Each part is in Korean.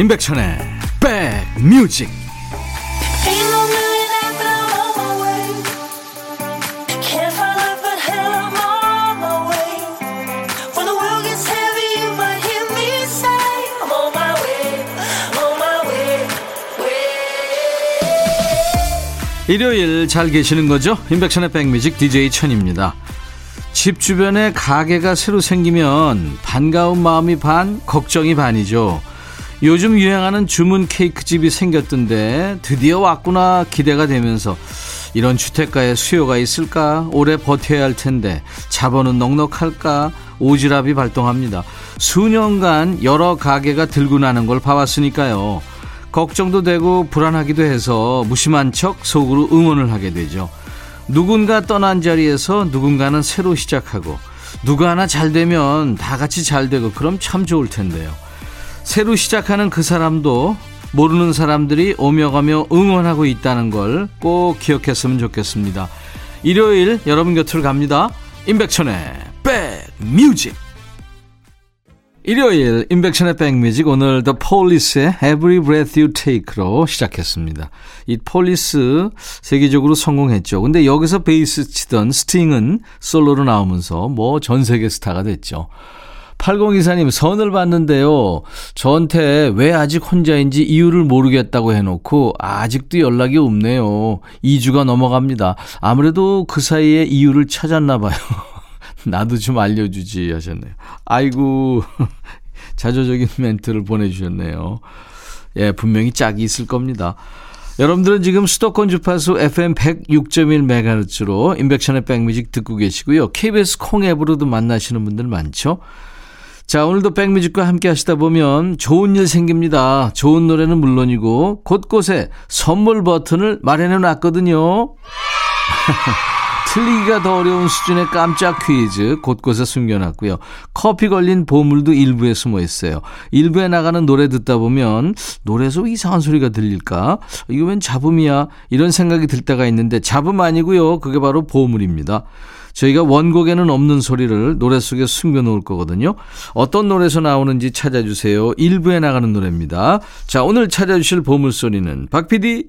임백천의 백뮤직. 일요일 잘 계시는 거죠? 임백천의 백뮤직 DJ 천입니다. 집 주변에 가게가 새로 생기면 반가운 마음이 반, 걱정이 반이죠. 요즘 유행하는 주문 케이크집이 생겼던데 드디어 왔구나 기대가 되면서 이런 주택가에 수요가 있을까? 오래 버텨야 할 텐데 자본은 넉넉할까? 오지랖이 발동합니다. 수년간 여러 가게가 들고 나는 걸 봐왔으니까요. 걱정도 되고 불안하기도 해서 무심한 척 속으로 응원을 하게 되죠. 누군가 떠난 자리에서 누군가는 새로 시작하고 누가 하나 잘 되면 다 같이 잘 되고 그럼 참 좋을 텐데요. 새로 시작하는 그 사람도 모르는 사람들이 오며가며 응원하고 있다는 걸 꼭 기억했으면 좋겠습니다. 일요일 여러분 곁으로 갑니다. 임백천의 백뮤직. 일요일 임백천의 백뮤직, 오늘 The Police의 Every Breath You Take로 시작했습니다. 이 폴리스 세계적으로 성공했죠. 근데 여기서 베이스 치던 스팅은 솔로로 나오면서 뭐 전 세계 스타가 됐죠. 8024님, 선을 봤는데요. 저한테 왜 아직 혼자인지 이유를 모르겠다고 해놓고 아직도 연락이 없네요. 2주가 넘어갑니다. 아무래도 그 사이에 이유를 찾았나 봐요. 나도 좀 알려주지 하셨네요. 아이고, 자조적인 멘트를 보내주셨네요. 예, 분명히 짝이 있을 겁니다. 여러분들은 지금 수도권 주파수 FM 106.1MHz로 인백션의 백뮤직 듣고 계시고요. KBS 콩앱으로도 만나시는 분들 많죠. 자, 오늘도 백뮤직과 함께 하시다 보면 좋은 일 생깁니다. 좋은 노래는 물론이고 곳곳에 선물 버튼을 마련해놨거든요. 틀리기가 더 어려운 수준의 깜짝 퀴즈 곳곳에 숨겨놨고요. 커피 걸린 보물도 일부에 숨어있어요. 일부에 나가는 노래 듣다 보면 노래에서 이상한 소리가 들릴까? 이거 웬 잡음이야? 이런 생각이 들 때가 있는데 잡음 아니고요. 그게 바로 보물입니다. 저희가 원곡에는 없는 소리를 노래 속에 숨겨놓을 거거든요. 어떤 노래에서 나오는지 찾아주세요. 일부에 나가는 노래입니다. 자, 오늘 찾아주실 보물소리는 박PD.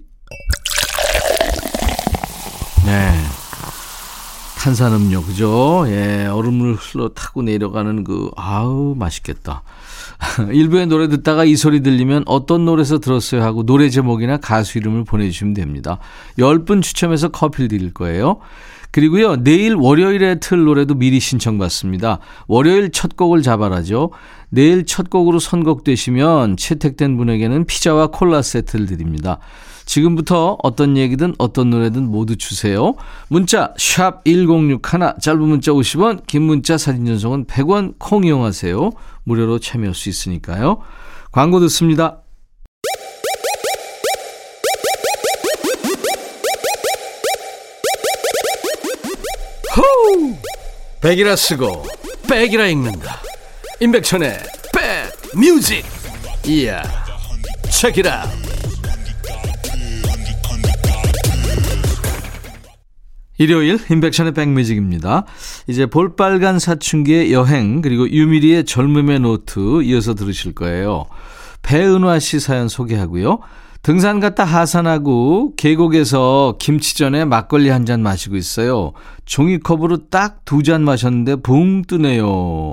네, 탄산음료, 그죠? 예, 얼음을 흘러 타고 내려가는 그, 아우, 맛있겠다. 일부의 노래 듣다가 이 소리 들리면 어떤 노래에서 들었어요 하고 노래 제목이나 가수 이름을 보내주시면 됩니다. 10분 추첨해서 커피를 드릴 거예요. 그리고요, 내일 월요일에 틀 노래도 미리 신청받습니다. 월요일 첫 곡을 자발하죠. 내일 첫 곡으로 선곡되시면 채택된 분에게는 피자와 콜라 세트를 드립니다. 지금부터 어떤 얘기든 어떤 노래든 모두 주세요. 문자 샵 1061, 짧은 문자 50원, 긴 문자 사진 전송은 100원, 콩 이용하세요. 무료로 참여할 수 있으니까요. 광고 듣습니다. 호우! 백이라 쓰고 백이라 읽는다. 임백천의 백뮤직. 이야, 체키라. 일요일 임백천의 백뮤직입니다. 이제 볼빨간 사춘기의 여행, 그리고 유미리의 젊음의 노트 이어서 들으실 거예요. 배은화 씨 사연 소개하고요. 등산 갔다 하산하고 계곡에서 김치전에 막걸리 한 잔 마시고 있어요. 종이컵으로 딱 두 잔 마셨는데 붕 뜨네요.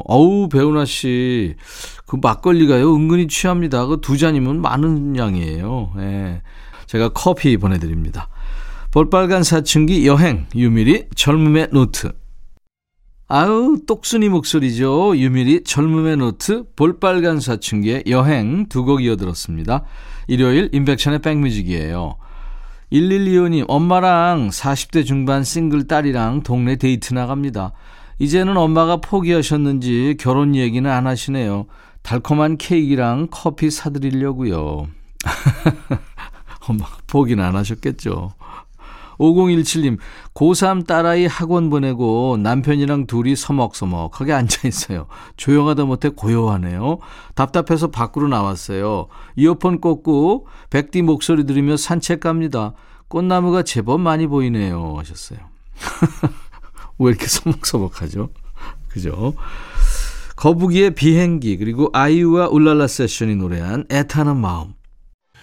어우, 배은화 씨, 그 막걸리가요, 은근히 취합니다. 그 두 잔이면 많은 양이에요. 예, 제가 커피 보내드립니다. 볼빨간 사춘기 여행, 유미리 젊음의 노트. 아우, 똑순이 목소리죠. 유미리 젊음의 노트, 볼빨간 사춘기의 여행 두 곡 이어들었습니다. 일요일 임백천의 백뮤직이에요. 1125님, 엄마랑 40대 중반 싱글 딸이랑 동네 데이트 나갑니다. 이제는 엄마가 포기하셨는지 결혼 얘기는 안 하시네요. 달콤한 케이크랑 커피 사드리려고요. 엄마가 포기는 안 하셨겠죠. 5017님, 고3 딸아이 학원 보내고 남편이랑 둘이 서먹서먹하게 앉아있어요. 조용하다 못해 고요하네요. 답답해서 밖으로 나왔어요. 이어폰 꽂고 백디 목소리 들으며 산책 갑니다. 꽃나무가 제법 많이 보이네요 하셨어요. 왜 이렇게 서먹서먹하죠? 그죠? 거북이의 비행기, 그리고 아이유와 울랄라 세션이 노래한 애타는 마음.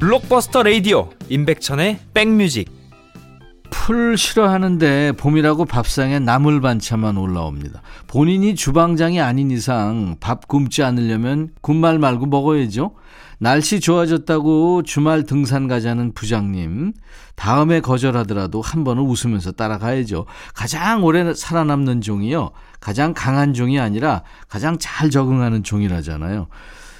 블록버스터 라디오 임백천의 백뮤직. 풀 싫어하는데 봄이라고 밥상에 나물 반찬만 올라옵니다. 본인이 주방장이 아닌 이상 밥 굶지 않으려면 군말 말고 먹어야죠. 날씨 좋아졌다고 주말 등산 가자는 부장님, 다음에 거절하더라도 한 번은 웃으면서 따라가야죠. 가장 오래 살아남는 종이요, 가장 강한 종이 아니라 가장 잘 적응하는 종이라잖아요.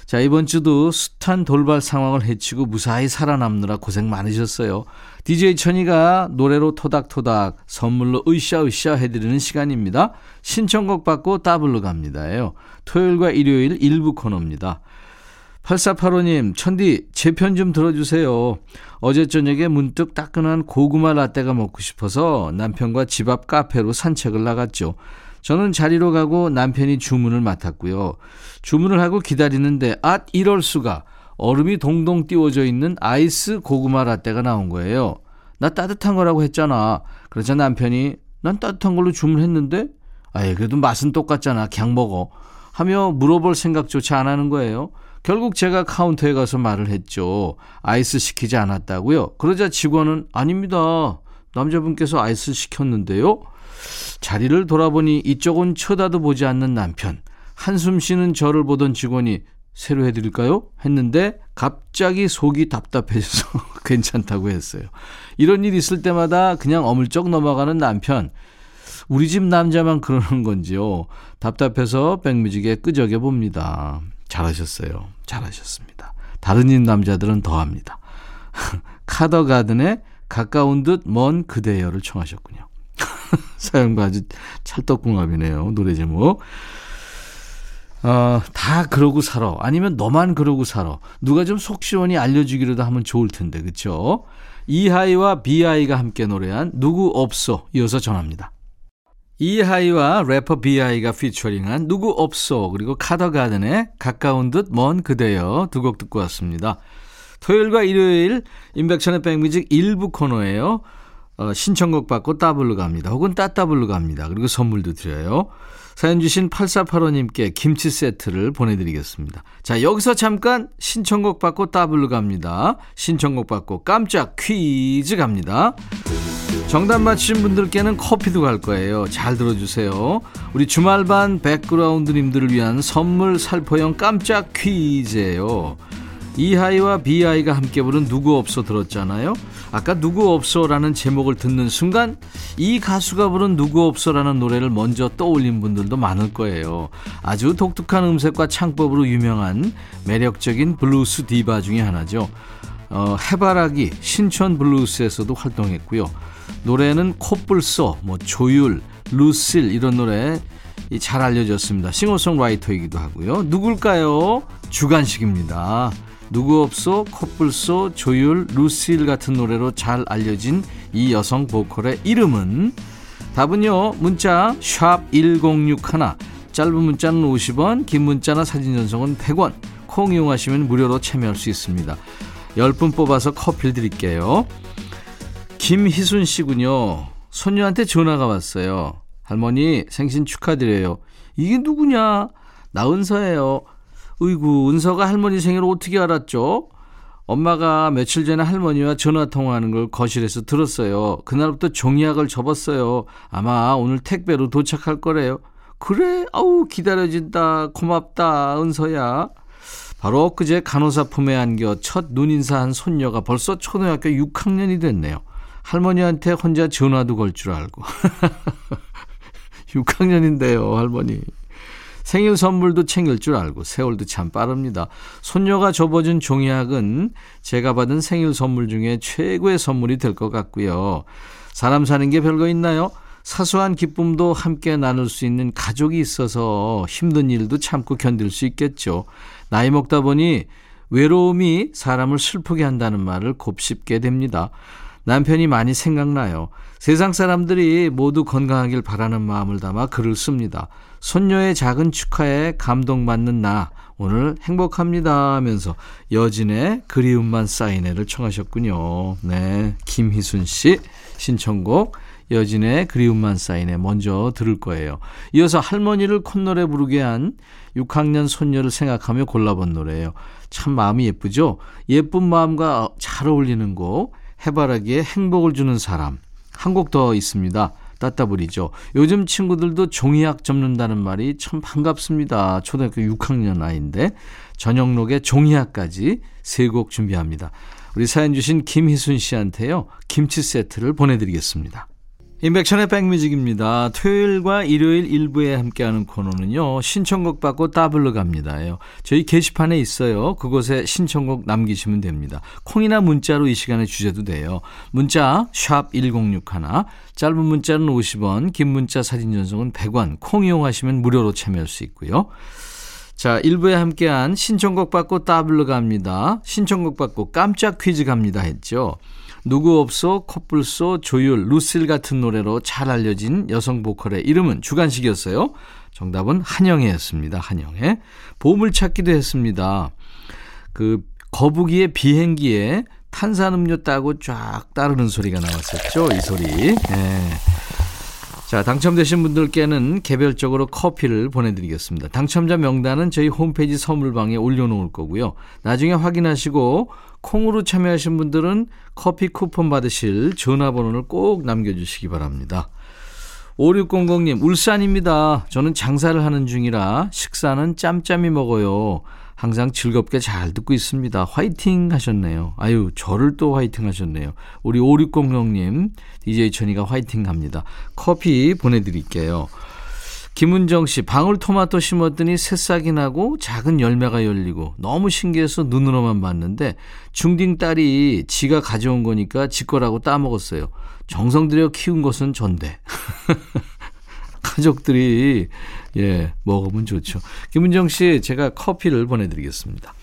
자, 이번 주도 숱한 돌발 상황을 헤치고 무사히 살아남느라 고생 많으셨어요. DJ 천이가 노래로 토닥토닥, 선물로 으쌰으쌰 해드리는 시간입니다. 신청곡 받고 따블로 갑니다예요. 토요일과 일요일 일부 코너입니다. 8485님, 천디 제 편 좀 들어주세요. 어제 저녁에 문득 따끈한 고구마 라떼가 먹고 싶어서 남편과 집 앞 카페로 산책을 나갔죠. 저는 자리로 가고 남편이 주문을 맡았고요. 주문을 하고 기다리는데, 앗, 이럴 수가, 얼음이 동동 띄워져 있는 아이스 고구마 라떼가 나온 거예요. 나 따뜻한 거라고 했잖아. 그러자 남편이, 난 따뜻한 걸로 주문했는데? 아예 그래도 맛은 똑같잖아, 그냥 먹어, 하며 물어볼 생각조차 안 하는 거예요. 결국 제가 카운터에 가서 말을 했죠. 아이스 시키지 않았다고요? 그러자 직원은, 아닙니다, 남자분께서 아이스 시켰는데요? 자리를 돌아보니 이쪽은 쳐다도 보지 않는 남편, 한숨 쉬는 저를 보던 직원이, 새로 해드릴까요? 했는데 갑자기 속이 답답해져서 괜찮다고 했어요. 이런 일 있을 때마다 그냥 어물쩍 넘어가는 남편, 우리 집 남자만 그러는 건지요. 답답해서 백뮤직에 끄적여 봅니다. 잘하셨어요. 잘하셨습니다. 다른 집 남자들은 더합니다. 카더가든의 가까운 듯 먼 그대여를 청하셨군요. 사연과 아주 찰떡궁합이네요. 노래 제목. 다 그러고 살아, 아니면 너만 그러고 살아, 누가 좀 속 시원히 알려주기라도 하면 좋을 텐데, 그렇죠? 이하이와 비하이가 함께 노래한 누구 없소 이어서 전합니다. 이하이와 래퍼 비하이가 피처링한 누구 없소, 그리고 카더가든의 가까운 듯 먼 그대여 두 곡 듣고 왔습니다. 토요일과 일요일 임백천의 백뮤직 일부 코너예요. 신청곡 받고 따블로 갑니다. 혹은 따따블로 갑니다. 그리고 선물도 드려요. 사연 주신 8485님께 김치 세트를 보내드리겠습니다. 자, 여기서 잠깐 신청곡 받고 따블로 갑니다. 신청곡 받고 깜짝 퀴즈 갑니다. 정답 맞히신 분들께는 커피도 갈 거예요. 잘 들어주세요. 우리 주말반 백그라운드님들을 위한 선물 살포형 깜짝 퀴즈예요. 이하이와 비하이가 함께 부른 누구 없어 들었잖아요. 아까 누구 없어라는 제목을 듣는 순간 이 가수가 부른 누구 없어라는 노래를 먼저 떠올린 분들도 많을 거예요. 아주 독특한 음색과 창법으로 유명한 매력적인 블루스 디바 중에 하나죠. 해바라기, 신촌 블루스에서도 활동했고요. 노래는 콧불소, 조율, 루실 이런 노래 잘 알려졌습니다. 싱어송라이터이기도 하고요. 누굴까요? 주간식입니다. 누구 없소, 콧불소, 조율, 루실 같은 노래로 잘 알려진 이 여성 보컬의 이름은? 답은요, 문자 샵1061, 짧은 문자는 50원, 긴 문자나 사진 전송은 100원, 콩 이용하시면 무료로 참여할 수 있습니다. 10분 뽑아서 커피를 드릴게요. 김희순 씨군요. 손녀한테 전화가 왔어요. 할머니 생신 축하드려요. 이게 누구냐? 나 은서예요. 으이구, 은서가 할머니 생일 어떻게 알았죠? 엄마가 며칠 전에 할머니와 전화통화하는 걸 거실에서 들었어요. 그날부터 종이약을 접었어요. 아마 오늘 택배로 도착할 거래요. 그래? 아우, 기다려진다. 고맙다, 은서야. 바로 엊그제 간호사 품에 안겨 첫 눈인사한 손녀가 벌써 초등학교 6학년이 됐네요. 할머니한테 혼자 전화도 걸 줄 알고. 6학년인데요, 할머니. 생일 선물도 챙길 줄 알고 세월도 참 빠릅니다. 손녀가 접어준 종이학은 제가 받은 생일 선물 중에 최고의 선물이 될 것 같고요. 사람 사는 게 별거 있나요? 사소한 기쁨도 함께 나눌 수 있는 가족이 있어서 힘든 일도 참고 견딜 수 있겠죠. 나이 먹다 보니 외로움이 사람을 슬프게 한다는 말을 곱씹게 됩니다. 남편이 많이 생각나요. 세상 사람들이 모두 건강하길 바라는 마음을 담아 글을 씁니다. 손녀의 작은 축하에 감동받는 나 오늘 행복합니다 하면서 여진의 그리움만 쌓이네를 청하셨군요. 네, 김희순 씨 신청곡 여진의 그리움만 쌓이네 먼저 들을 거예요. 이어서 할머니를 콧노래 부르게 한 6학년 손녀를 생각하며 골라본 노래예요. 참 마음이 예쁘죠? 예쁜 마음과 잘 어울리는 곡 해바라기에 행복을 주는 사람 한 곡 더 있습니다. 따따블이죠. 요즘 친구들도 종이학 접는다는 말이 참 반갑습니다. 초등학교 6학년 아이인데 전영록의 종이학까지 세 곡 준비합니다. 우리 사연 주신 김희순 씨한테요. 김치 세트를 보내드리겠습니다. 인백천의 백뮤직입니다. 토요일과 일요일 일부에 함께하는 코너는요. 신청곡 받고 따블로 갑니다. 저희 게시판에 있어요. 그곳에 신청곡 남기시면 됩니다. 콩이나 문자로 이 시간에 주제도 돼요. 문자 샵 1061 짧은 문자는 50원 긴 문자 사진 전송은 100원 콩 이용하시면 무료로 참여할 수 있고요. 자, 1부에 함께한 신청곡 받고 따블로 갑니다. 신청곡 받고 깜짝 퀴즈 갑니다 했죠. 누구 없소, 코뿔소, 조율, 루실 같은 노래로 잘 알려진 여성 보컬의 이름은 주간식이었어요. 정답은 한영애였습니다. 한영애. 보물찾기도 했습니다. 거북이의 비행기에 탄산음료 따고 쫙 따르는 소리가 나왔었죠. 이 소리. 네. 자, 당첨되신 분들께는 개별적으로 커피를 보내드리겠습니다. 당첨자 명단은 저희 홈페이지 선물방에 올려놓을 거고요. 나중에 확인하시고 콩으로 참여하신 분들은 커피 쿠폰 받으실 전화번호를 꼭 남겨주시기 바랍니다. 5600님, 울산입니다. 저는 장사를 하는 중이라 식사는 짬짬이 먹어요. 항상 즐겁게 잘 듣고 있습니다. 화이팅 하셨네요. 아유, 저를 또 화이팅 하셨네요. 우리 5600님, DJ 천이가 화이팅 합니다. 커피 보내드릴게요. 김은정 씨, 방울토마토 심었더니 새싹이 나고 작은 열매가 열리고 너무 신기해서 눈으로만 봤는데 중딩 딸이 지가 가져온 거니까 지 거라고 따먹었어요. 정성 들여 키운 것은 전데. 가족들이 먹으면 좋죠. 김은정 씨, 제가 커피를 보내드리겠습니다.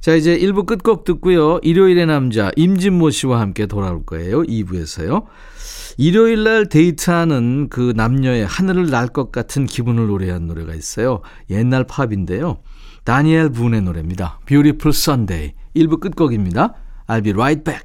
자, 이제 1부 끝곡 듣고요. 일요일의 남자 임진모 씨와 함께 돌아올 거예요. 2부에서요. 일요일날 데이트하는 그 남녀의 하늘을 날 것 같은 기분을 노래한 노래가 있어요. 옛날 팝인데요. 다니엘 분의 노래입니다. Beautiful Sunday. 1부 끝곡입니다. I'll be right back.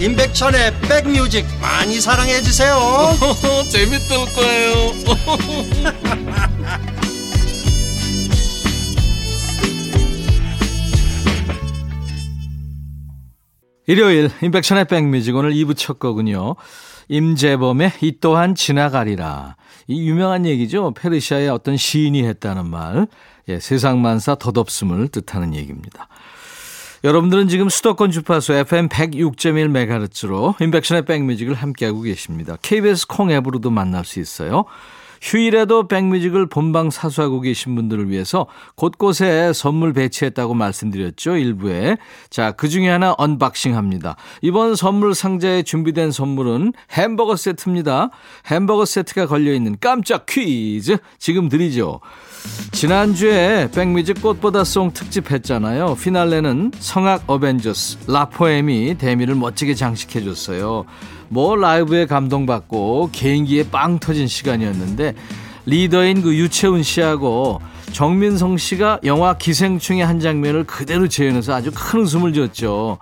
임백천의 백뮤직 많이 사랑해 주세요. 재밌을 거예요. 일요일 임백천의 백뮤직 오늘 2부 첫 거군요. 임재범의 이 또한 지나가리라. 이 유명한 얘기죠. 페르시아의 어떤 시인이 했다는 말. 예, 세상만사 덧없음을 뜻하는 얘기입니다. 여러분들은 지금 수도권 주파수 FM 106.1MHz로 인백션의 백뮤직을 함께하고 계십니다. KBS 콩 앱으로도 만날 수 있어요. 휴일에도 백뮤직을 본방 사수하고 계신 분들을 위해서 곳곳에 선물 배치했다고 말씀드렸죠. 일부에. 자, 그중에 하나 언박싱합니다. 이번 선물 상자에 준비된 선물은 햄버거 세트입니다. 햄버거 세트가 걸려있는 깜짝 퀴즈 지금 드리죠. 지난주에 백뮤직 꽃보다 송 특집 했잖아요. 피날레는 성악 어벤져스 라포엠이 대미를 멋지게 장식해줬어요. 뭐 라이브에 감동받고 개인기에 빵 터진 시간이었는데 리더인 그 유채훈 씨하고 정민성 씨가 영화 기생충의 한 장면을 그대로 재현해서 아주 큰 웃음을 줬죠.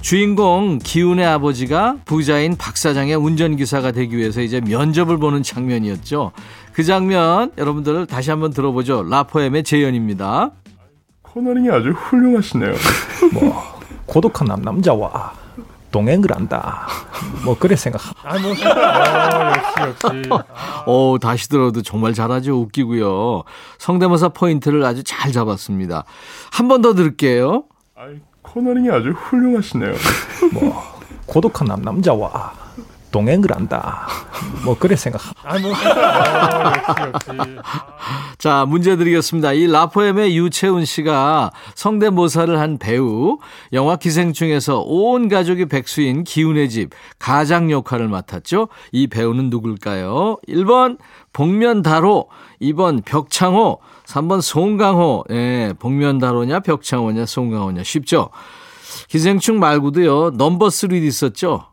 주인공 기훈의 아버지가 부자인 박 사장의 운전기사가 되기 위해서 이제 면접을 보는 장면이었죠. 그 장면 여러분들 다시 한번 들어보죠. 라포엠의 재현입니다. 코너링이 아주 훌륭하시네요. 뭐 고독한 남자와 동행을 한다. 뭐 그래 생각. 역시. 다시 들어도 정말 잘하죠. 웃기고요. 성대모사 포인트를 아주 잘 잡았습니다. 한 번 더 들을게요. 코너링이 아주 훌륭하시네요. 뭐 고독한 남자와 동행을 한다. 뭐 그래 생각. 역시. 자, 문제 드리겠습니다. 이 라포엠의 유채훈 씨가 성대모사를 한 배우, 영화 기생충에서 온 가족이 백수인 기훈의 집 가장 역할을 맡았죠. 이 배우는 누굴까요? 1번 복면다로, 2번 벽창호, 3번 송강호. 예, 복면다로냐 벽창호냐 송강호냐 쉽죠. 기생충 말고도요. 넘버 3도 있었죠.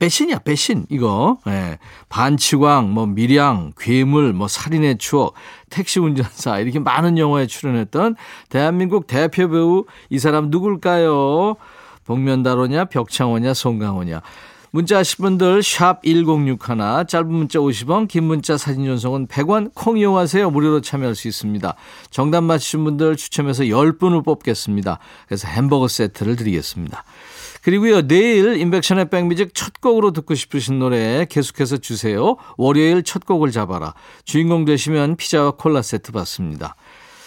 배신이야, 배신. 이거. 예. 반치광, 뭐, 밀양, 괴물, 뭐, 살인의 추억, 택시 운전사, 이렇게 많은 영화에 출연했던 대한민국 대표 배우, 이 사람 누굴까요? 복면다로냐, 벽창호냐, 송강호냐. 문자 하실 분들, 샵1061, 짧은 문자 50원, 긴 문자 사진 전송은 100원, 콩 이용하세요. 무료로 참여할 수 있습니다. 정답 맞히신 분들 추첨해서 10분을 뽑겠습니다. 그래서 햄버거 세트를 드리겠습니다. 그리고요, 내일 인백션의 백뮤직 첫 곡으로 듣고 싶으신 노래 계속해서 주세요. 월요일 첫 곡을 잡아라. 주인공 되시면 피자와 콜라 세트 받습니다.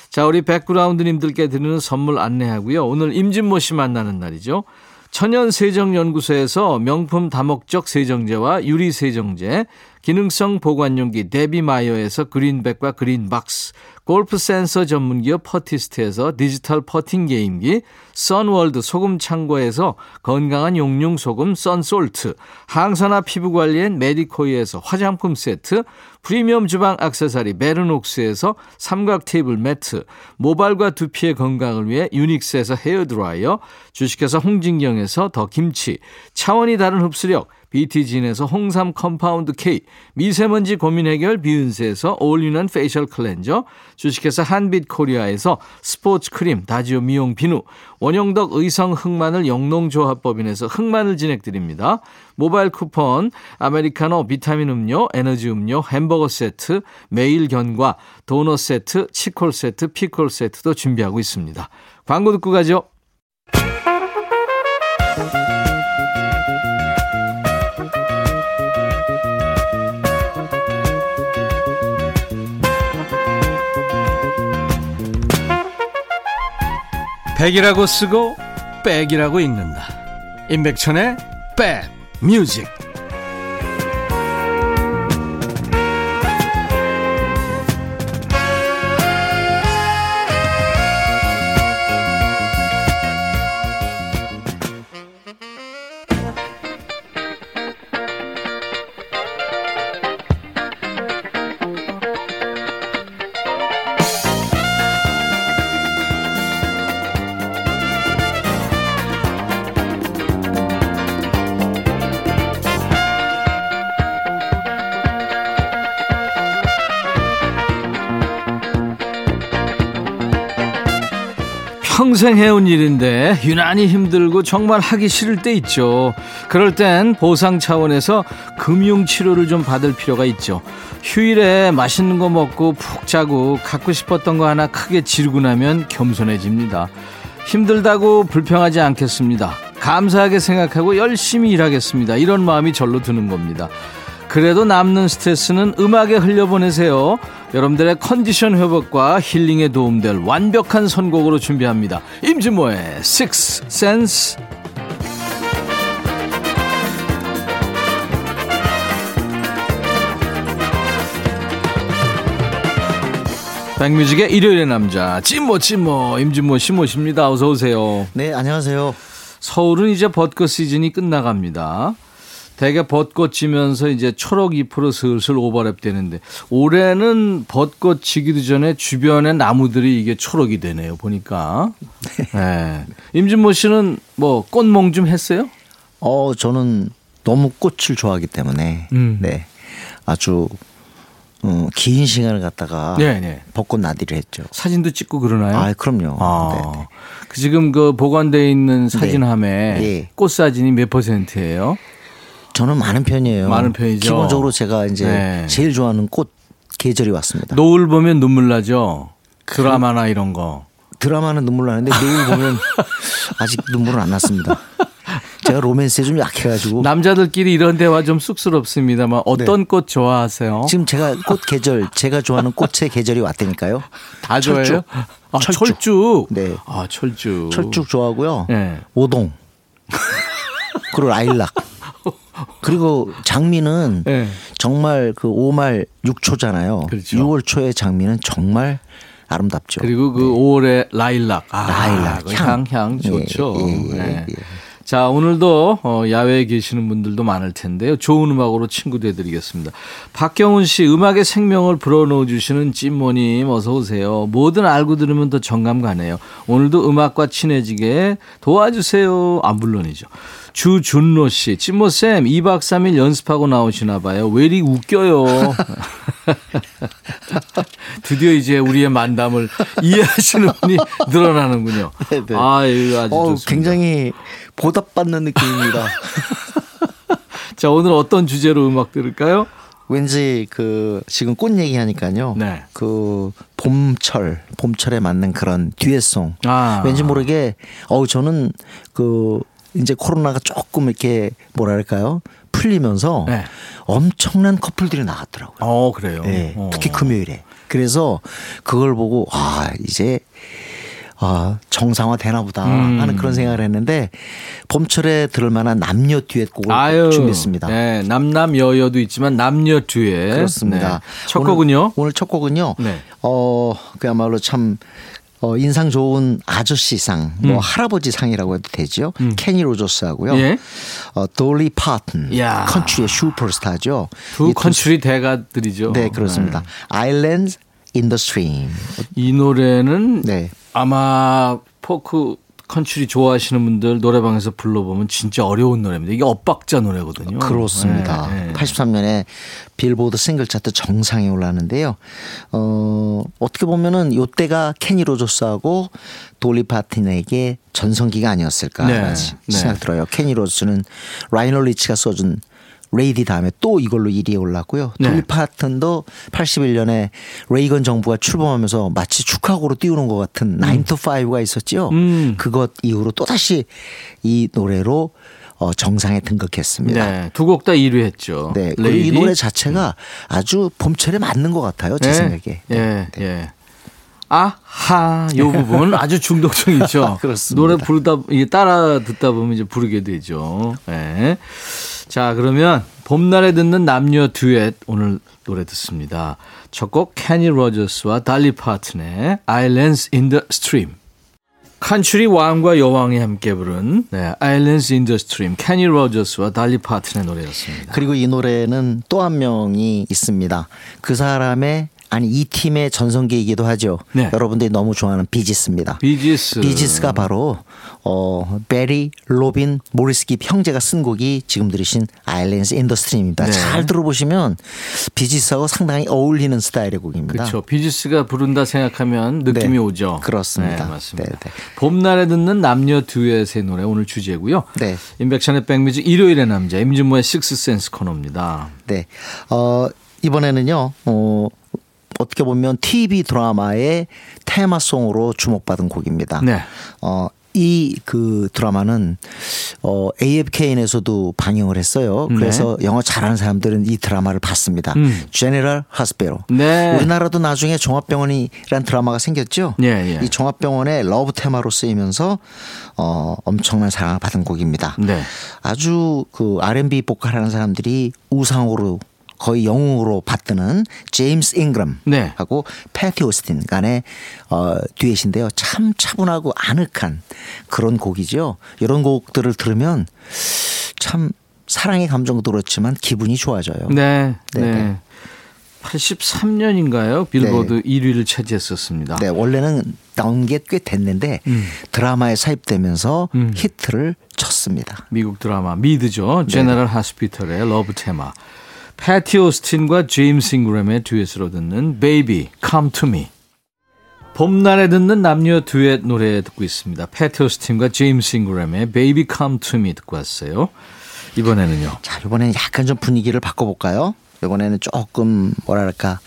자, 우리 백그라운드님들께 드리는 선물 안내하고요. 오늘 임진모 씨 만나는 날이죠. 천연세정연구소에서 명품 다목적 세정제와 유리세정제, 기능성 보관용기 데비마이어에서 그린백과 그린박스, 골프센서 전문기업 퍼티스트에서 디지털 퍼팅 게임기, 선월드 소금창고에서 건강한 용융소금 선솔트, 항산화 피부관리엔 메디코이에서 화장품 세트, 프리미엄 주방 액세서리 메르녹스에서 삼각 테이블 매트, 모발과 두피의 건강을 위해 유닉스에서 헤어드라이어, 주식회사 홍진경에서 더김치, 차원이 다른 흡수력 BT진에서 홍삼 컴파운드 K, 미세먼지 고민 해결 비은세에서 올인원 페이셜 클렌저, 주식회사 한빛코리아에서 스포츠 크림 다지오 미용 비누, 원영덕 의성 흑마늘 영농조합법인에서 흑마늘 진행드립니다. 모바일 쿠폰, 아메리카노, 비타민 음료, 에너지 음료, 햄버거 세트, 매일 견과, 도넛 세트, 치콜 세트, 피콜 세트도 준비하고 있습니다. 광고 듣고 가죠. 백이라고 쓰고 백이라고 읽는다. 임백천의 백 뮤직. 평생 해온 일인데 유난히 힘들고 정말 하기 싫을 때 있죠. 그럴 땐 보상 차원에서 금융치료를 좀 받을 필요가 있죠. 휴일에 맛있는 거 먹고 푹 자고 갖고 싶었던 거 하나 크게 지르고 나면 겸손해집니다. 힘들다고 불평하지 않겠습니다. 감사하게 생각하고 열심히 일하겠습니다. 이런 마음이 절로 드는 겁니다. 그래도 남는 스트레스는 음악에 흘려보내세요. 여러분들의 컨디션 회복과 힐링에 도움될 완벽한 선곡으로 준비합니다. 임진모의 Sixth Sense. 백뮤직의 일요일의 남자 찐모 임진모 씨 모십니다. 어서 오세요. 네, 안녕하세요. 서울은 이제 벚꽃 시즌이 끝나갑니다. 대개 벚꽃 지면서 이제 초록잎으로 슬슬 오버랩 되는데 올해는 벚꽃 지기도 전에 주변의 나무들이 이게 초록이 되네요. 보니까. 네. 임진모 씨는 뭐 꽃몽 좀 했어요? 저는 너무 꽃을 좋아하기 때문에 네. 아주 긴 시간을 갖다가 벚꽃 나들이를 했죠. 사진도 찍고 그러나요? 아, 그럼요. 아, 그 지금 그 보관되어 있는 사진함에 꽃 사진이 몇 %예요? 저는 많은 편이에요. 많은 편이죠. 기본적으로 제가 이제 제일 좋아하는 꽃 계절이 왔습니다. 노을 보면 눈물 나죠. 드라마나 이런 거. 드라마는 눈물 나는데 노을 보면 아직 눈물은 안 났습니다. 제가 로맨스에 좀 약해가지고. 남자들끼리 이런 대화 좀 쑥스럽습니다만 어떤 네. 꽃 좋아하세요? 지금 제가 꽃 계절, 제가 좋아하는 꽃의 계절이 왔다니까요. 다 좋아해요? 아, 철쭉. 네. 아, 철쭉. 철쭉 좋아하고요. 네. 오동. 그리고 라일락. 그리고 장미는 네. 정말 그 5말 6초잖아요. 그렇죠. 6월 초의 장미는 정말 아름답죠. 그리고 그 네. 5월의 라일락. 아, 라일락. 향 좋죠. 예, 예, 네. 예. 자, 오늘도 야외에 계시는 분들도 많을 텐데요. 좋은 음악으로 친구도 해드리겠습니다. 박경훈 씨, 음악의 생명을 불어넣어 주시는 찐모님 어서 오세요. 뭐든 알고 들으면 더 정감 가네요. 오늘도 음악과 친해지게 도와주세요. 아, 물론이죠. 주준로 씨, 찐모쌤 2박 3일 연습하고 나오시나 봐요. 왜 이리 웃겨요. 드디어 이제 우리의 만담을 이해하시는 분이 늘어나는군요. 네네. 아, 이거 아주 좋습니다. 굉장히 보답받는 느낌입니다. 자, 오늘 어떤 주제로 음악 들을까요? 왠지 그 지금 꽃 얘기하니까요. 네. 그 봄철에 맞는 그런 듀엣송. 아. 왠지 모르게 저는 그 이제 코로나가 조금 이렇게 뭐랄까요? 풀리면서 네. 엄청난 커플들이 나왔더라고요. 그래요? 네, 특히 금요일에. 그래서 그걸 보고 이제 정상화 되나 보다 하는 그런 생각을 했는데 봄철에 들을 만한 남녀 듀엣곡을 준비했습니다. 네, 남남여여도 있지만 남녀 듀엣. 그렇습니다. 네. 첫 곡은요? 오늘 첫 곡은요. 네. 그야말로 참 인상 좋은 아저씨상, 할아버지상이라고 해도 되죠. 케니 로저스하고요. 예? 돌리 파튼, 컨트리의 슈퍼스타죠. 두 컨트리 대가들이죠. 네, 그렇습니다. 네. Islands in the Stream. 이 노래는 네. 아마 포크 컨트리 좋아하시는 분들 노래방에서 불러보면 진짜 어려운 노래입니다. 이게 엇박자 노래거든요. 그렇습니다. 네. 83년에 빌보드 싱글 차트 정상에 올랐는데요. 어떻게 보면은 이때가 케니 로저스하고 돌리 파튼에게 전성기가 아니었을까 네. 생각 들어요. 케니 로저스는 라이너 리치가 써준 레이디 다음에 또 이걸로 1위에 올랐고요. 네. 돌리 파튼도 81년에 레이건 정부가 출범하면서 마치 축하곡으로 띄우는 것 같은 9 to 5가 있었죠. 그것 이후로 또다시 이 노래로 정상에 등극했습니다. 네, 두 곡 다 1위 했죠. 네, 그리고 이 노래 자체가 아주 봄철에 맞는 것 같아요. 제 생각에. 네. 네. 네. 아하, 이 부분 아주 중독성이죠. 그렇습니다. 노래 부르다 이게 따라 듣다 보면 이제 부르게 되죠. 네. 자, 그러면 봄날에 듣는 남녀 듀엣 오늘 노래 듣습니다. 첫 곡 케니 로저스와 달리 파튼의 Islands in the Stream. 칸츄리 왕과 여왕이 함께 부른 Islands in the Stream, 케니 로저스와 달리 파튼의 노래였습니다. 그리고 이 노래는 또 한 명이 있습니다. 그 사람의 이 팀의 전성기이기도 하죠. 네. 여러분들이 너무 좋아하는 비지스입니다. 비지스가 바로 베리, 로빈, 모리스 깁 형제가 쓴 곡이 지금 들으신 아일랜드 인더스트리입니다. 네. 잘 들어보시면 비지스하고 상당히 어울리는 스타일의 곡입니다. 그렇죠. 비지스가 부른다 생각하면 느낌이 네. 오죠. 그렇습니다. 네, 맞습니다. 네, 네. 봄날에 듣는 남녀 듀엣의 노래 오늘 주제고요. 네. 임백천의 백뮤직 일요일의 남자 임진모의 식스센스 코너입니다. 네. 이번에는요. 어떻게 보면 TV 드라마의 테마송으로 주목받은 곡입니다. 네. 이 그 드라마는 AFKN에서도 방영을 했어요. 그래서 네. 영어 잘하는 사람들은 이 드라마를 봤습니다. General Hospital. 네. 우리나라도 나중에 종합병원이란 드라마가 생겼죠. 예, 예. 이 종합병원의 러브 테마로 쓰이면서 엄청난 사랑을 받은 곡입니다. 네. 아주 그 R&B 보컬하는 사람들이 우상으로 거의 영웅으로 받드는 제임스 잉그램하고 네. 패티 오스틴 간의 듀엣인데요. 참 차분하고 아늑한 그런 곡이죠. 이런 곡들을 들으면 참 사랑의 감정도 그렇지만 기분이 좋아져요. 네. 네. 83년인가요? 빌보드 네. 1위를 차지했었습니다. 네, 원래는 나온 게 꽤 됐는데 드라마에 사입되면서 히트를 쳤습니다. 미국 드라마 미드죠. 제너럴 하스피털의 러브 테마. 패티 오스틴과 제임스 잉그램의 듀엣으로 듣는 Baby Come To Me. 봄날에 듣는 남녀 듀엣 노래 듣고 있습니다. 패티 오스틴과 제임스 잉그램의 Baby Come To Me 듣고 왔어요. 이번에는요. 자, 이번에는 약간 좀 분위기를 바꿔볼까요? 이번에는 조금 뭐랄까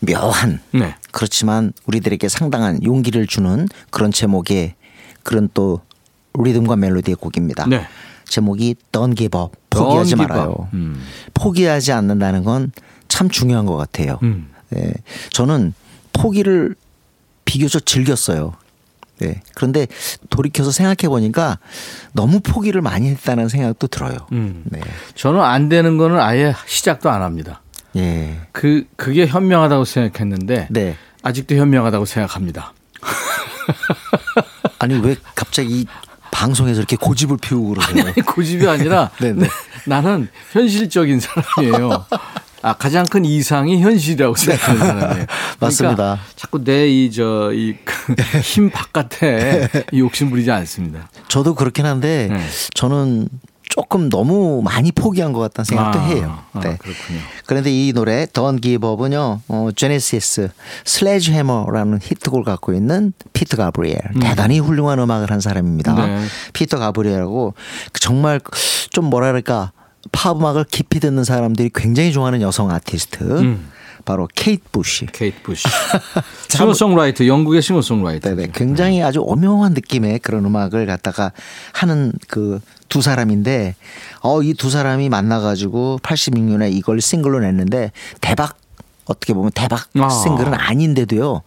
묘한 네. 그렇지만 우리들에게 상당한 용기를 주는 그런 제목의 그런 또 리듬과 멜로디의 곡입니다. 네. 제목이 Don't Give Up, 포기하지 말아요. 포기하지 않는다는 건 참 중요한 것 같아요. 예, 저는 포기를 비교적 즐겼어요. 예, 그런데 돌이켜서 생각해 보니까 너무 포기를 많이 했다는 생각도 들어요. 네. 저는 안 되는 거는 아예 시작도 안 합니다. 예, 그게 현명하다고 생각했는데 네. 아직도 현명하다고 생각합니다. 아니 왜 갑자기 방송에서 이렇게 고집을 피우고 그러세요? 아니, 고집이 아니라 나는 현실적인 사람이에요. 아, 가장 큰 이상이 현실이라고 생각하는 사람이에요. 맞습니다. 그러니까 자꾸 내 힘 바깥에 이 욕심 부리지 않습니다. 저도 그렇긴 한데 저는 조금 너무 많이 포기한 것 같다는 생각도 해요. 네. 그렇군요. 그런데 이 노래 Don't Give Up은요, Genesis, 슬래지해머라는 히트곡을 갖고 있는 피터 가브리엘. 대단히 훌륭한 음악을 한 사람입니다. 네. 피터 가브리엘하고 정말 좀 뭐랄까 팝 음악을 깊이 듣는 사람들이 굉장히 좋아하는 여성 아티스트. 바로 케이트 부시. 케이트 부시. 싱어송라이터, 영국의 싱어송라이터. 네네. 굉장히 아주 오묘한 느낌의 그런 음악을 갖다가 하는 그 두 사람인데, 이 두 사람이 만나가지고 86년에 이걸 싱글로 냈는데 어떻게 보면 대박 싱글은 아닌데도요,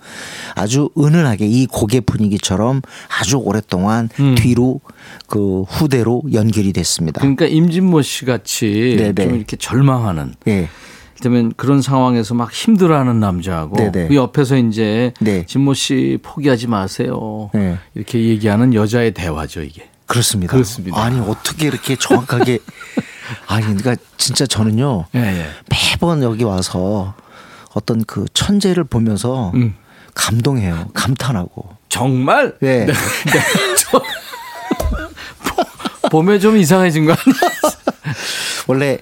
아주 은은하게 이 곡의 분위기처럼 아주 오랫동안 뒤로 그 후대로 연결이 됐습니다. 그러니까 임진모 씨 같이 네네. 좀 이렇게 절망하는. 네. 그러면 그런 상황에서 막 힘들어하는 남자하고 네네. 그 옆에서 이제 네. 진모 씨 포기하지 마세요. 네. 이렇게 얘기하는 여자의 대화죠, 이게. 그렇습니다. 아니 어떻게 이렇게 정확하게 아니 그러니까 진짜 저는요 매번 여기 와서 어떤 그 천재를 보면서 감동해요, 감탄하고. 정말? 네. 봄에 좀 이상해진 거 아니야? 원래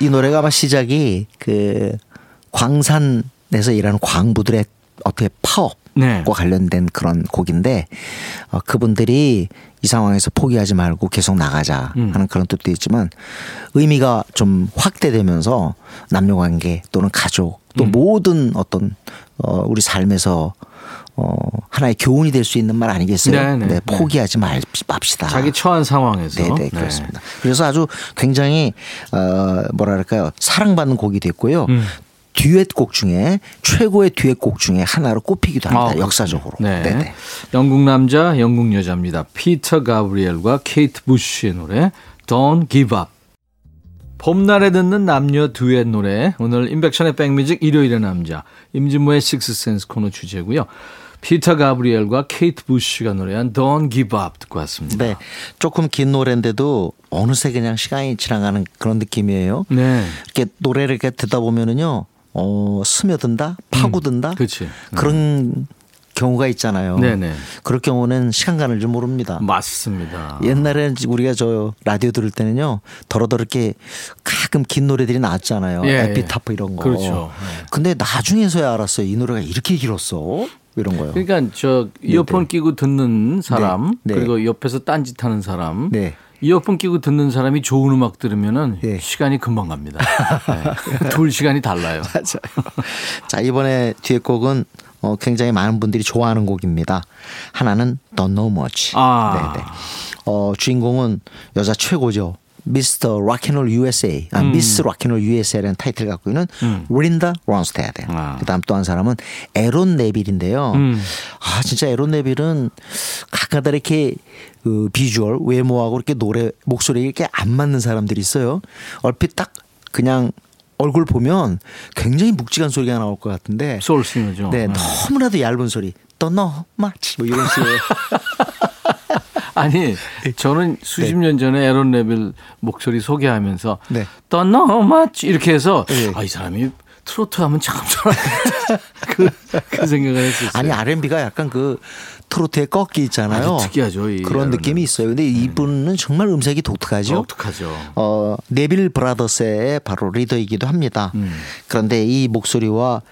이 노래가 아마 시작이 그 광산에서 일하는 광부들의 어떻게 파업과 네. 관련된 그런 곡인데 그분들이 이 상황에서 포기하지 말고 계속 나가자 하는 그런 뜻도 있지만 의미가 좀 확대되면서 남녀관계 또는 가족 또 모든 어떤 우리 삶에서 하나의 교훈이 될 수 있는 말 아니겠어요? 네, 포기하지 맙시다. 자기 처한 상황에서. 네네, 그렇습니다. 네. 그래서 아주 굉장히 뭐랄까요 사랑받는 곡이 됐고요. 듀엣곡 중에 최고의 듀엣곡 중에 하나로 꼽히기도 합니다. 역사적으로. 네. 네네. 영국 남자, 영국 여자입니다. 피터 가브리엘과 케이트 부시의 노래 Don't Give Up. 봄날에 듣는 남녀 듀엣 노래. 오늘 임백천의 백뮤직 일요일의 남자 임진모의 식스센스 코너 주제고요. 피터 가브리엘과 케이트 부시가 노래한 Don't Give Up 듣고 왔습니다. 네, 조금 긴 노래인데도 어느새 그냥 시간이 지나가는 그런 느낌이에요. 네. 이렇게 노래를 이렇게 듣다 보면은요, 스며든다, 파고든다, 그렇지. 그런 경우가 있잖아요. 네네. 그럴 경우는 시간 가는 줄 모릅니다. 맞습니다. 옛날에는 우리가 저 라디오 들을 때는요, 더러더러 이렇게 가끔 긴 노래들이 나왔잖아요. 에피타프 이런 거. 그렇죠. 근데 나중에서야 알았어요. 이 노래가 이렇게 길었어. 이런 거요. 그러니까 저 이어폰 끼고 듣는 사람 그리고 옆에서 딴짓하는 사람. 네. 이어폰 끼고 듣는 사람이 좋은 음악 들으면은 시간이 금방 갑니다. 네. 둘 시간이 달라요. 맞아요. 자, 이번에 뒤에 곡은 굉장히 많은 분들이 좋아하는 곡입니다. 하나는 Don't Know Much. 주인공은 여자 최고죠. 미스터 락앤롤 USA, 미스 락앤롤 USA라는 타이틀을 갖고 있는 린다 론스테드. 그다음 또 한 사람은 에론 네빌인데요. 진짜 에론 네빌은 가끔가다 이렇게 그 비주얼 외모하고 이렇게 노래 목소리 이렇게 안 맞는 사람들이 있어요. 얼핏 딱 그냥 얼굴 보면 굉장히 묵직한 소리가 나올 것 같은데. 소울싱어죠. 네, 너무나도 얇은 소리. Don't know much 뭐 이런 식의. 아니 저는 수십 년 전에 에런 네빌 목소리 소개하면서 Don't know much 이렇게 해서 이 사람이 트로트 하면 참 잘하겠다 그 생각을 했었어요. 아니 R&B가 약간 그 트로트의 꺾기 있잖아요. 아주 특이하죠. 이 그런 느낌이 있어요. 근데 이분은 정말 음색이 독특하죠. 독특하죠. 네빌 브라더스의 바로 리더이기도 합니다. 그런데 이 목소리와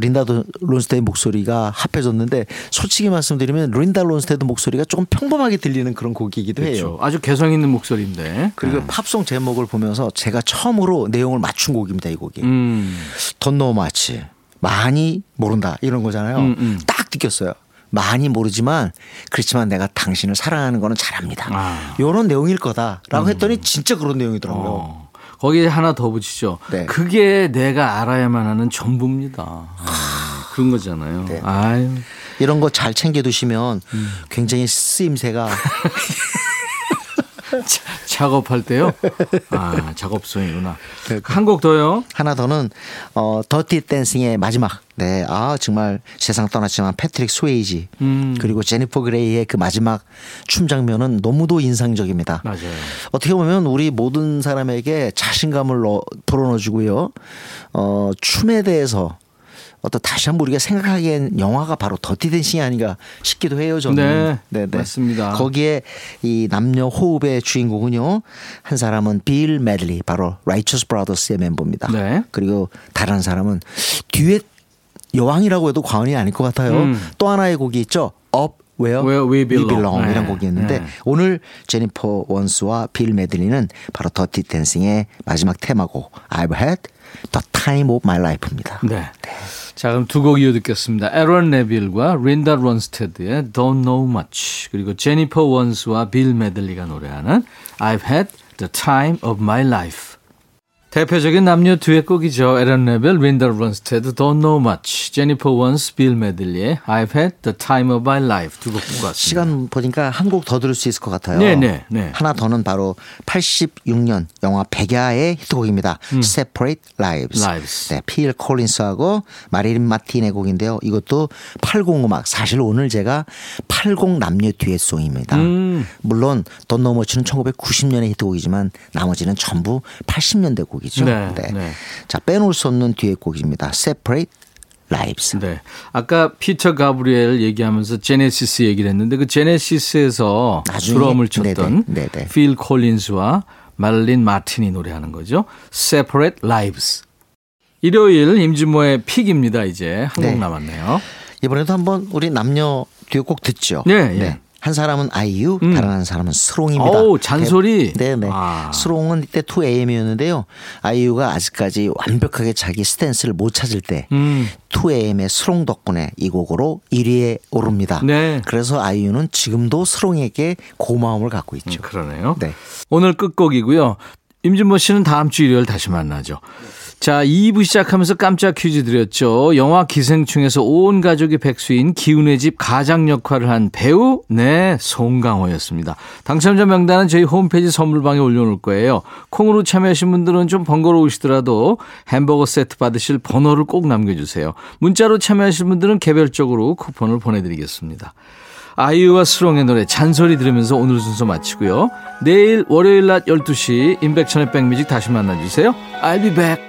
린다 론스테인 목소리가 합해졌는데 솔직히 말씀드리면 린다 론스테인 목소리가 조금 평범하게 들리는 그런 곡이기도 그렇죠. 해요. 아주 개성 있는 목소리인데. 그리고 팝송 제목을 보면서 제가 처음으로 내용을 맞춘 곡입니다. 이 곡이. Don't Know Much. 많이 모른다 이런 거잖아요. 딱 느꼈어요. 많이 모르지만 그렇지만 내가 당신을 사랑하는 거는 잘합니다. 이런 내용일 거다라고 했더니 진짜 그런 내용이더라고요. 거기에 하나 더 붙이죠. 네. 그게 내가 알아야만 하는 전부입니다. 그런 거잖아요. 네. 아유. 이런 거 잘 챙겨두시면 굉장히 쓰임새가 작업할 때요? 아, 작업송이구나. 네, 한 곡 더요? 하나 더는 더티 댄싱의 마지막. 네, 아 정말 세상 떠났지만 패트릭 스웨이지 그리고 제니퍼 그레이의 그 마지막 춤 장면은 너무도 인상적입니다. 맞아요. 어떻게 보면 우리 모든 사람에게 자신감을 불어넣어주고요. 춤에 대해서 어떤 다시 한번 우리가 생각하기엔 영화가 바로 더티 댄싱이 아닌가 싶기도 해요. 저는. 네, 네네. 맞습니다. 거기에 이 남녀 호흡의 주인공은요. 한 사람은 빌 메들리 바로 라이처스 브라더스의 멤버입니다. 네. 그리고 다른 사람은 듀엣 여왕이라고 해도 과언이 아닐 것 같아요. 또 하나의 곡이 있죠. Up Where We Belong 이라는 곡이 있는데 네. 오늘 제니퍼 원스와 빌 메들리는 바로 더티 댄싱의 마지막 테마곡 I've Had The Time of My Life입니다. 네. 네. 자 그럼 두 곡 이어 듣겠습니다. 에런 네빌과 린다 론스테드의 Don't Know Much 그리고 제니퍼 원스와 빌 메들리가 노래하는 I've Had The Time of My Life. 대표적인 남녀 듀엣곡이죠. 에런 네빌, 린다 론스테드, Don't Know Much, 제니퍼 원스, 빌 메들리의 I've Had The Time of My Life 두 곡 듣고 왔습니다. 시간 보니까 한 곡 더 들을 수 있을 것 같아요. 네. 하나 더는 바로 86년 영화 백야의 히트곡입니다. Separate Lives. 네, 필 콜린스하고 마릴린 마틴의 곡인데요. 이것도 80 음악. 사실 오늘 제가 80 남녀 듀엣송입니다. 물론 Don't Know Much는 1990년의 히트곡이지만 나머지는 전부 80년대 곡. 네. 자, 빼놓을 수 없는 듀엣 곡입니다. Separate Lives. 네. 아까 피터 가브리엘 얘기하면서 제네시스 얘기를 했는데 그 제네시스에서 드럼을 쳤던 네네. 필 콜린스와 마릴린 마틴이 노래하는 거죠. Separate Lives. 일요일 임진모의 픽입니다. 이제 한 곡 네. 남았네요. 이번에도 한번 우리 남녀 듀엣 곡 듣죠. 네. 한 사람은 IU, 다른 한 사람은 스롱입니다. 오, 잔소리. 네. 스롱은 이때 2AM이었는데요. IU가 아직까지 완벽하게 자기 스탠스를 못 찾을 때 2AM의 스롱 덕분에 이 곡으로 1위에 오릅니다. 네. 그래서 IU는 지금도 스롱에게 고마움을 갖고 있죠. 그러네요. 네. 오늘 끝곡이고요. 임진모 씨는 다음 주 일요일 다시 만나죠. 자, 2부 시작하면서 깜짝 퀴즈 드렸죠. 영화 기생충에서 온 가족이 백수인 기훈의 집 가장 역할을 한 배우 송강호였습니다. 당첨자 명단은 저희 홈페이지 선물방에 올려놓을 거예요. 콩으로 참여하신 분들은 좀 번거로우시더라도 햄버거 세트 받으실 번호를 꼭 남겨주세요. 문자로 참여하신 분들은 개별적으로 쿠폰을 보내드리겠습니다. 아이유와 수롱의 노래 잔소리 들으면서 오늘 순서 마치고요. 내일 월요일 낮 12시 임백천의 백뮤직 다시 만나주세요. I'll be back.